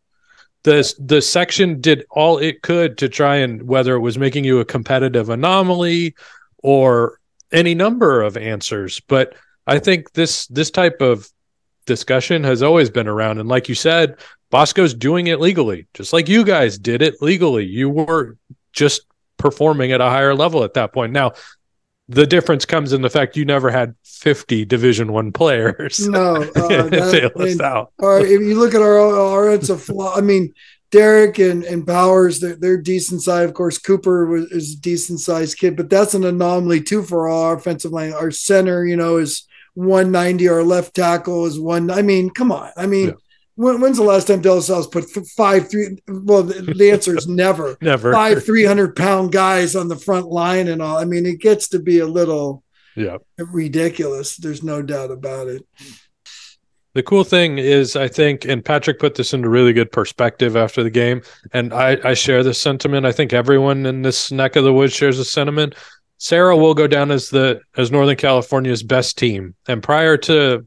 The, the section did all it could to try and, whether it was making you a competitive anomaly or any number of answers. But I think this this type of discussion has always been around. And like you said, Bosco's doing it legally, just like you guys did it legally. You were just performing at a higher level at that point. Now, the difference comes in the fact you never had fifty Division One players. No, uh, that, fail us and, out. Or if you look at our, our it's a flaw. I mean, Derek and, and Powers, they're, they're decent size. Of course, Cooper was, is a decent sized kid, but that's an anomaly too for our offensive line. Our center, you know, is one ninety. Our left tackle is one. I mean, come on. I mean, yeah. when, when's the last time De La Salle's put five, three? Well, the, the answer is never. Never. Five, three hundred pound guys on the front line and all. I mean, it gets to be a little yeah. ridiculous. There's no doubt about it. The cool thing is, I think, and Patrick put this into really good perspective after the game, and I, I share this sentiment. I think everyone in this neck of the woods shares a sentiment. Sarah will go down as the as Northern California's best team. And prior to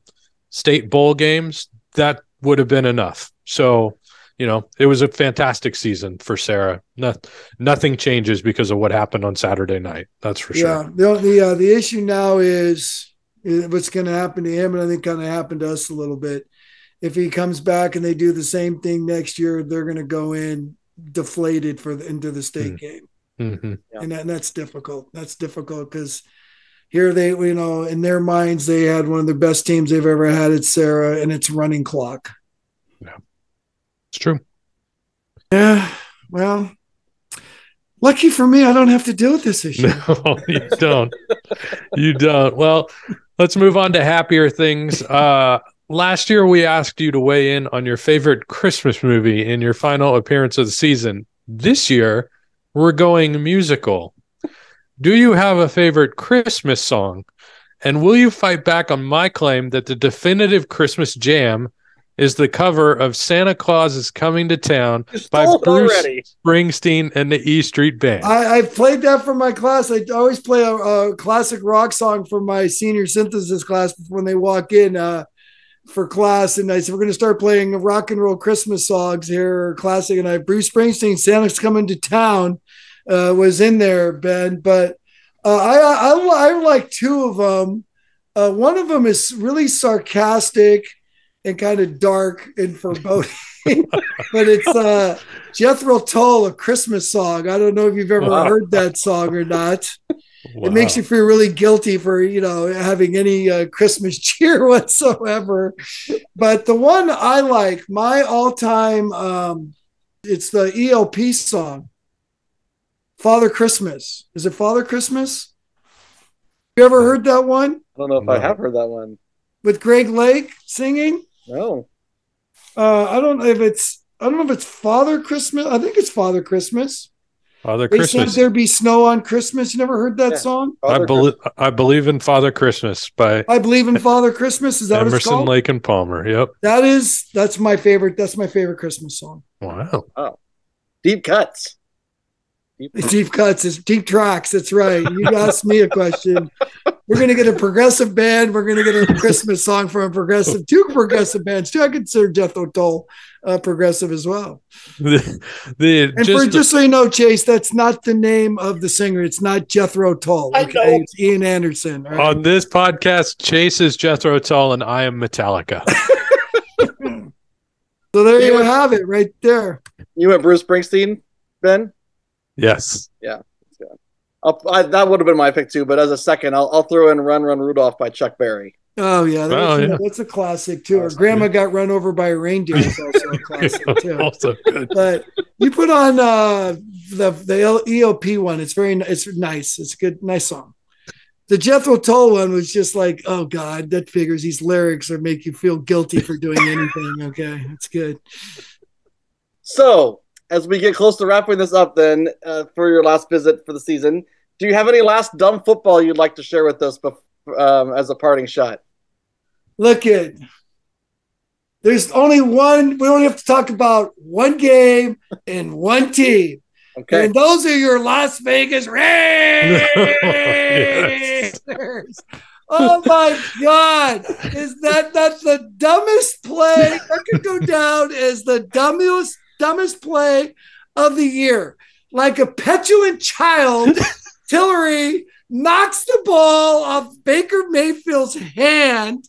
state bowl games, that would have been enough. So, you know, it was a fantastic season for Sarah. No, nothing changes because of what happened on Saturday night. That's for sure. Yeah, the, the, uh, the issue now is what's going to happen to him, and I think kind of happened to us a little bit. If he comes back and they do the same thing next year, they're going to go in deflated for the, into the state mm-hmm. game, mm-hmm. yeah. and, that, and that's difficult. That's difficult because here they, you know, in their minds they had one of the best teams they've ever had at Sarah, and it's running clock. Yeah, it's true. Yeah, well. Lucky for me, I don't have to deal with this issue. No, you don't. You don't. Well, let's move on to happier things. Uh, last year, we asked you to weigh in on your favorite Christmas movie in your final appearance of the season. This year, we're going musical. Do you have a favorite Christmas song? And will you fight back on my claim that the definitive Christmas jam is the cover of Santa Claus is Coming to Town by Bruce already. Springsteen and the E Street Band? I, I played that for my class. I always play a, a classic rock song for my senior synthesis class when they walk in uh, for class. And I said, we're going to start playing rock and roll Christmas songs here, classic. And I, Bruce Springsteen, Santa's Coming to Town uh, was in there, Ben. But uh, I, I, I like two of them. Uh, one of them is really sarcastic and kind of dark and foreboding, but it's uh, Jethro Tull, A Christmas Song. I don't know if you've ever wow. heard that song or not. Wow. It makes you feel really guilty for, you know, having any uh, Christmas cheer whatsoever. But the one I like, my all-time, um, it's the E L P song, Father Christmas. Is it Father Christmas? You ever heard that one? I don't know if no. I have heard that one. With Greg Lake singing. No, uh, I don't know if it's. I don't know if it's Father Christmas. I think it's Father Christmas. Father they Christmas. Said there be snow on Christmas. You never heard that yeah. song? Father I believe. I believe in Father Christmas by. I believe in Father Christmas. Is that Emerson, what it's called? Lake and Palmer? Yep. That is. That's my favorite. That's my favorite Christmas song. Wow. Wow. Deep cuts. Deep, deep cuts is deep tracks. That's right. You asked me a question. We're going to get a progressive band. We're going to get a Christmas song from a progressive, two progressive bands too. I consider Jethro Tull uh, progressive as well. The, the, and just, for, just so you know, Chase, that's not the name of the singer. It's not Jethro Tull. Okay? It's Ian Anderson. Right? On this podcast, Chase is Jethro Tull and I am Metallica. So there you, you went, have it right there. You went Bruce Springsteen, Ben? Yes. Yeah. yeah. I'll, I, that would have been my pick too, but as a second, I'll, I'll throw in "Run, Run, Rudolph" by Chuck Berry. Oh yeah, that oh, was, yeah. that's a classic too. Or "Grandma Got Run Over by a Reindeer" is also a classic too. Also good. But you put on uh, the the E L P one. It's very it's nice. It's a good, nice song. The Jethro Tull one was just like, oh God, that figures. These lyrics are make you feel guilty for doing anything. Okay, that's good. So, as we get close to wrapping this up, then, uh, for your last visit for the season, do you have any last dumb football you'd like to share with us before, um, as a parting shot? Look, it. There's only one. We only have to talk about one game and one team. Okay. And those are your Las Vegas Raiders. Oh, my God. Is that not the dumbest play? That could go down as the dumbest dumbest play of the year. Like a petulant child, Tillery knocks the ball off Baker Mayfield's hand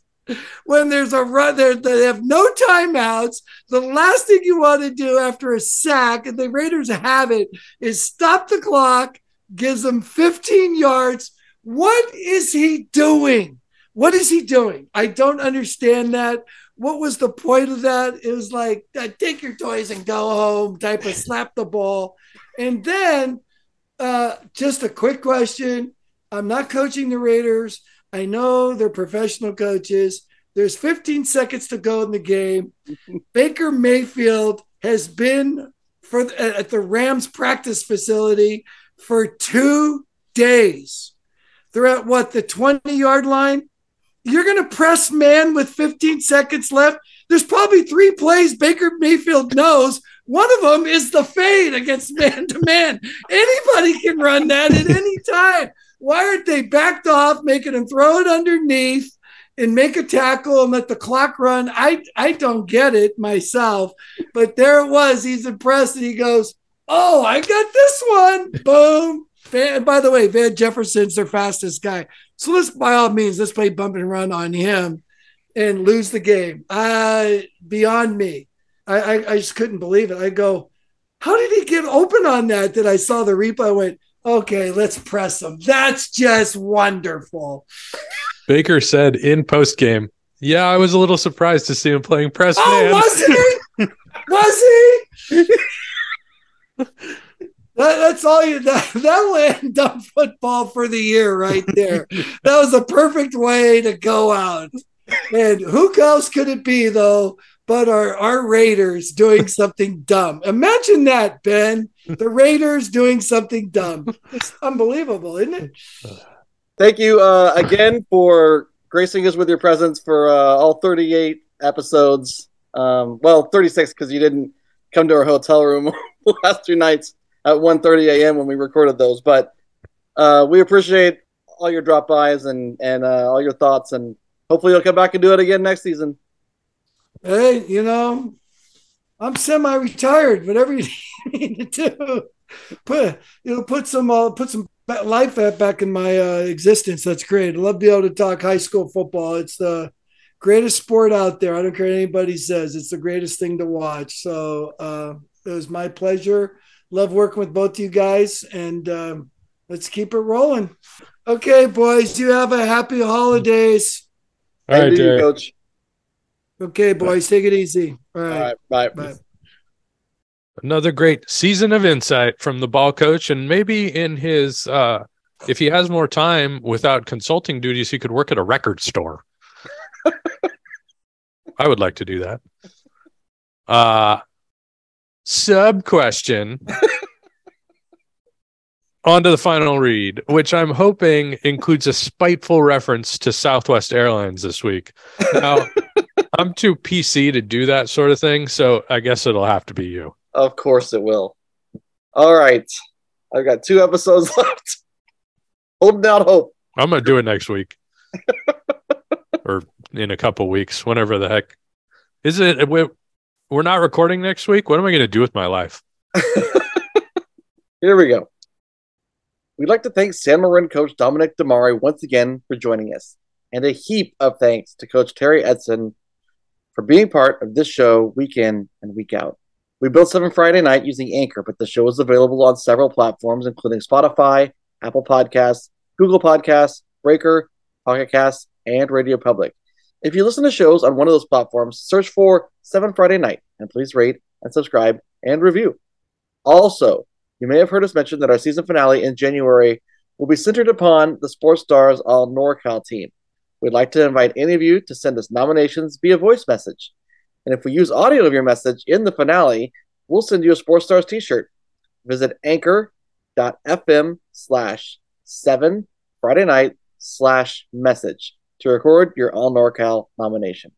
when there's a run. They have no timeouts. The last thing you want to do after a sack, and the Raiders have it, is stop the clock, gives them fifteen yards. What is he doing? What is he doing? I don't understand that. what was the point of that? It was like, take your toys and go home type of slap the ball. And then uh, just a quick question. I'm not coaching the Raiders. I know they're professional coaches. There's fifteen seconds to go in the game. Baker Mayfield has been for at the Rams practice facility for two days. They're at what, the twenty-yard line? You're going to press man with fifteen seconds left. There's probably three plays Baker Mayfield knows. One of them is the fade against man-to-man. Anybody can run that at any time. Why aren't they backed off, making him throw it underneath and make a tackle and let the clock run? I, I don't get it myself, but there it was. He's impressed, and he goes, oh, I got this one. Boom. And by the way, Van Jefferson's their fastest guy. So let's, by all means, let's play bump and run on him and lose the game. Uh, beyond me. I, I, I just couldn't believe it. I go, how did he get open on that? That I saw the replay. I went, okay, let's press him. That's just wonderful. Baker said in postgame, yeah, I was a little surprised to see him playing press oh, man. Was he? Was he? That, that's all you that, that'll end up football for the year right there. That was a perfect way to go out. And who else could it be, though, but our, our Raiders doing something dumb? Imagine that, Ben. The Raiders doing something dumb. It's unbelievable, isn't it? Thank you uh, again for gracing us with your presence for uh, all thirty-eight episodes. Um, well, thirty-six, because you didn't come to our hotel room the last two nights at one thirty a m when we recorded those. But uh, we appreciate all your drop-bys and, and uh, all your thoughts, and hopefully you'll come back and do it again next season. Hey, you know, I'm semi-retired. Whatever you need to do, put you know, put some uh, put some life back in my uh, existence. That's great. I love to be able to talk high school football. It's the greatest sport out there. I don't care what anybody says. It's the greatest thing to watch. So uh, it was my pleasure. Love working with both you guys, and um, let's keep it rolling. Okay, boys. You have a happy holidays. All right, you, Coach. Okay, boys, take it easy. All right. All right, bye. Bye. Another great season of insight from the ball coach, and maybe in his, uh, if he has more time without consulting duties, he could work at a record store. I would like to do that. Uh, sub question. On to the final read, which I'm hoping includes a spiteful reference to Southwest Airlines this week. Now, I'm too P C to do that sort of thing, so I guess it'll have to be you. Of course it will. All right. I've got two episodes left. Holding out hope. I'm going to do it next week. Or in a couple weeks, whenever the heck. Is it? We're not recording next week? What am I going to do with my life? Here we go. We'd like to thank San Marin coach Dominic DiMari once again for joining us. And a heap of thanks to Coach Terry Edson for being part of this show week in and week out. We built seven Friday night using Anchor, but the show is available on several platforms, including Spotify, Apple Podcasts, Google Podcasts, Breaker, Pocket Casts, and Radio Public. If you listen to shows on one of those platforms, search for seven Friday night, and please rate and subscribe and review. Also, you may have heard us mention that our season finale in January will be centered upon the Sports Stars All NorCal team. We'd like to invite any of you to send us nominations via voice message. And if we use audio of your message in the finale, we'll send you a Sports Stars t-shirt. Visit anchor.fm slash 7 Friday night slash message to record your All NorCal nomination.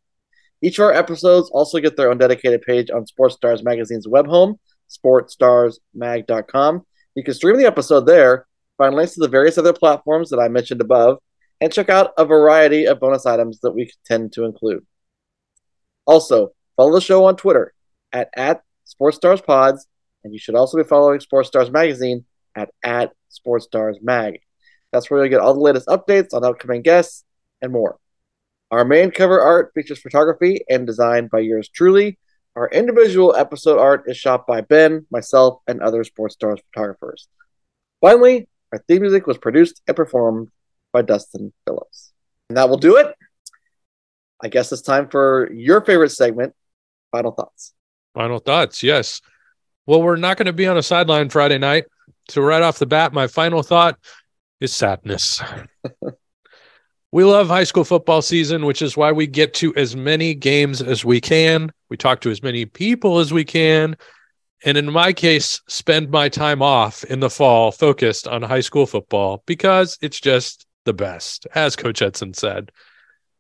Each of our episodes also get their own dedicated page on Sports Stars Magazine's web home, sports stars mag dot com. You can stream the episode there, find links to the various other platforms that I mentioned above, and check out a variety of bonus items that we tend to include. Also, follow the show on Twitter at, at SportsStarsPods, and you should also be following Sports Stars Magazine at, at SportsStarsMag. That's where you'll get all the latest updates on upcoming guests and more. Our main cover art features photography and design by yours truly. Our individual episode art is shot by Ben, myself, and other Sports Stars photographers. Finally, our theme music was produced and performed by Dustin Phillips. And that will do it. I guess it's time for your favorite segment, Final Thoughts. Final Thoughts, yes. Well, we're not going to be on a sideline Friday night. So right off the bat, my final thought is sadness. We love high school football season, which is why we get to as many games as we can. We talk to as many people as we can. And in my case, spend my time off in the fall focused on high school football because it's just the best, as Coach Edson said.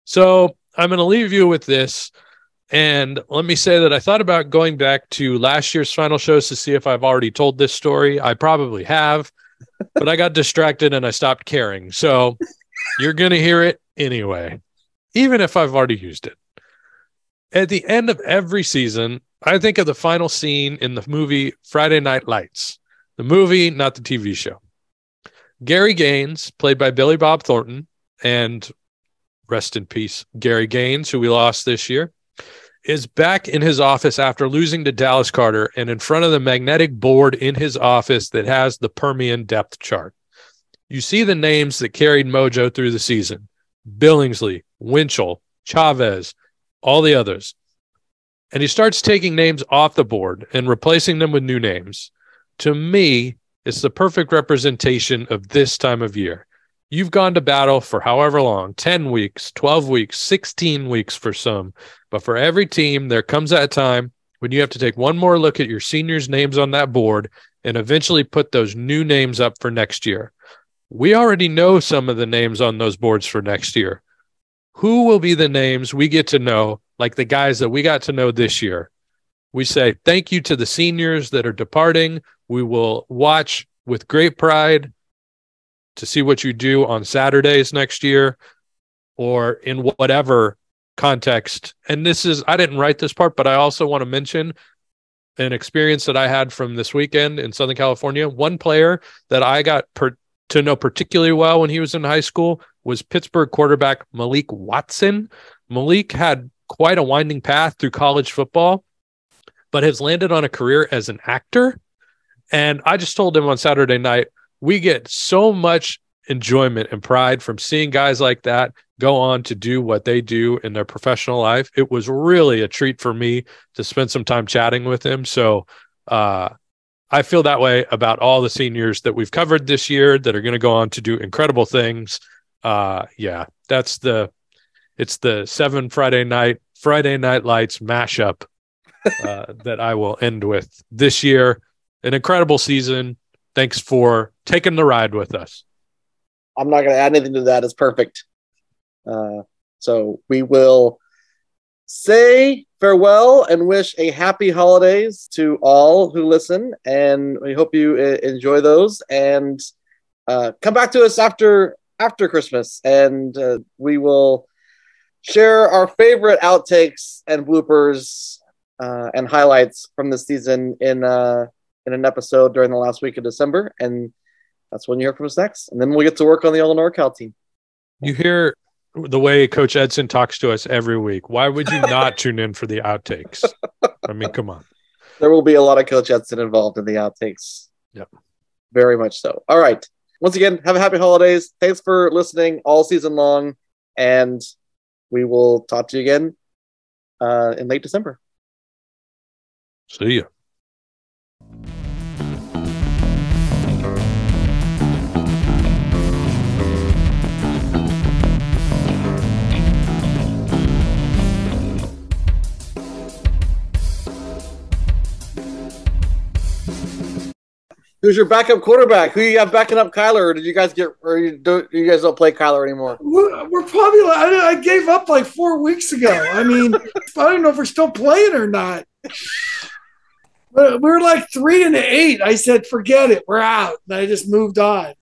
So I'm going to leave you with this. And let me say that I thought about going back to last year's final shows to see if I've already told this story. I probably have, but I got distracted and I stopped caring. So you're going to hear it anyway, even if I've already used it. At the end of every season, I think of the final scene in the movie Friday Night Lights, the movie, not the T V show. Gary Gaines, played by Billy Bob Thornton, and rest in peace, Gary Gaines, who we lost this year, is back in his office after losing to Dallas Carter and in front of the magnetic board in his office that has the Permian depth chart. You see the names that carried Mojo through the season, Billingsley, Winchell, Chavez, all the others. And he starts taking names off the board and replacing them with new names. To me, it's the perfect representation of this time of year. You've gone to battle for however long, ten weeks, twelve weeks, sixteen weeks for some. But for every team, there comes that time when you have to take one more look at your seniors' names on that board and eventually put those new names up for next year. We already know some of the names on those boards for next year. Who will be the names we get to know, like the guys that we got to know this year? We say thank you to the seniors that are departing. We will watch with great pride to see what you do on Saturdays next year or in whatever context. And this is, I didn't write this part, but I also want to mention an experience that I had from this weekend in Southern California. One player that I got per- to know particularly well when he was in high school was Pittsburgh quarterback Malik Watson. Malik had quite a winding path through college football, but has landed on a career as an actor. And I just told him on Saturday night, we get so much enjoyment and pride from seeing guys like that go on to do what they do in their professional life. It was really a treat for me to spend some time chatting with him. So uh, I feel that way about all the seniors that we've covered this year that are going to go on to do incredible things. Uh, yeah, that's the, it's the seven Friday night, Friday Night Lights mashup uh, that I will end with this year. An incredible season. Thanks for taking the ride with us. I'm not going to add anything to that. It's perfect. Uh, so we will say farewell and wish a happy holidays to all who listen. And we hope you uh, enjoy those and uh, come back to us after, after Christmas. And uh, we will share our favorite outtakes and bloopers uh, and highlights from this season in, uh, in an episode during the last week of December. And that's when you hear from us next. And then we'll get to work on the Illinois NorCal team. You hear the way Coach Edson talks to us every week. Why would you not tune in for the outtakes? I mean, come on. There will be a lot of Coach Edson involved in the outtakes. Yep. Very much so. All right. Once again, have a happy holidays. Thanks for listening all season long. And we will talk to you again uh, in late December. See ya. Who's your backup quarterback? Who you have backing up Kyler? Or did you guys get? Or you, do, you guys don't play Kyler anymore? We're, we're probably. I, I gave up like four weeks ago. I mean, I don't know if we're still playing or not. We're, we're like three and eight. I said, forget it. We're out, and I just moved on.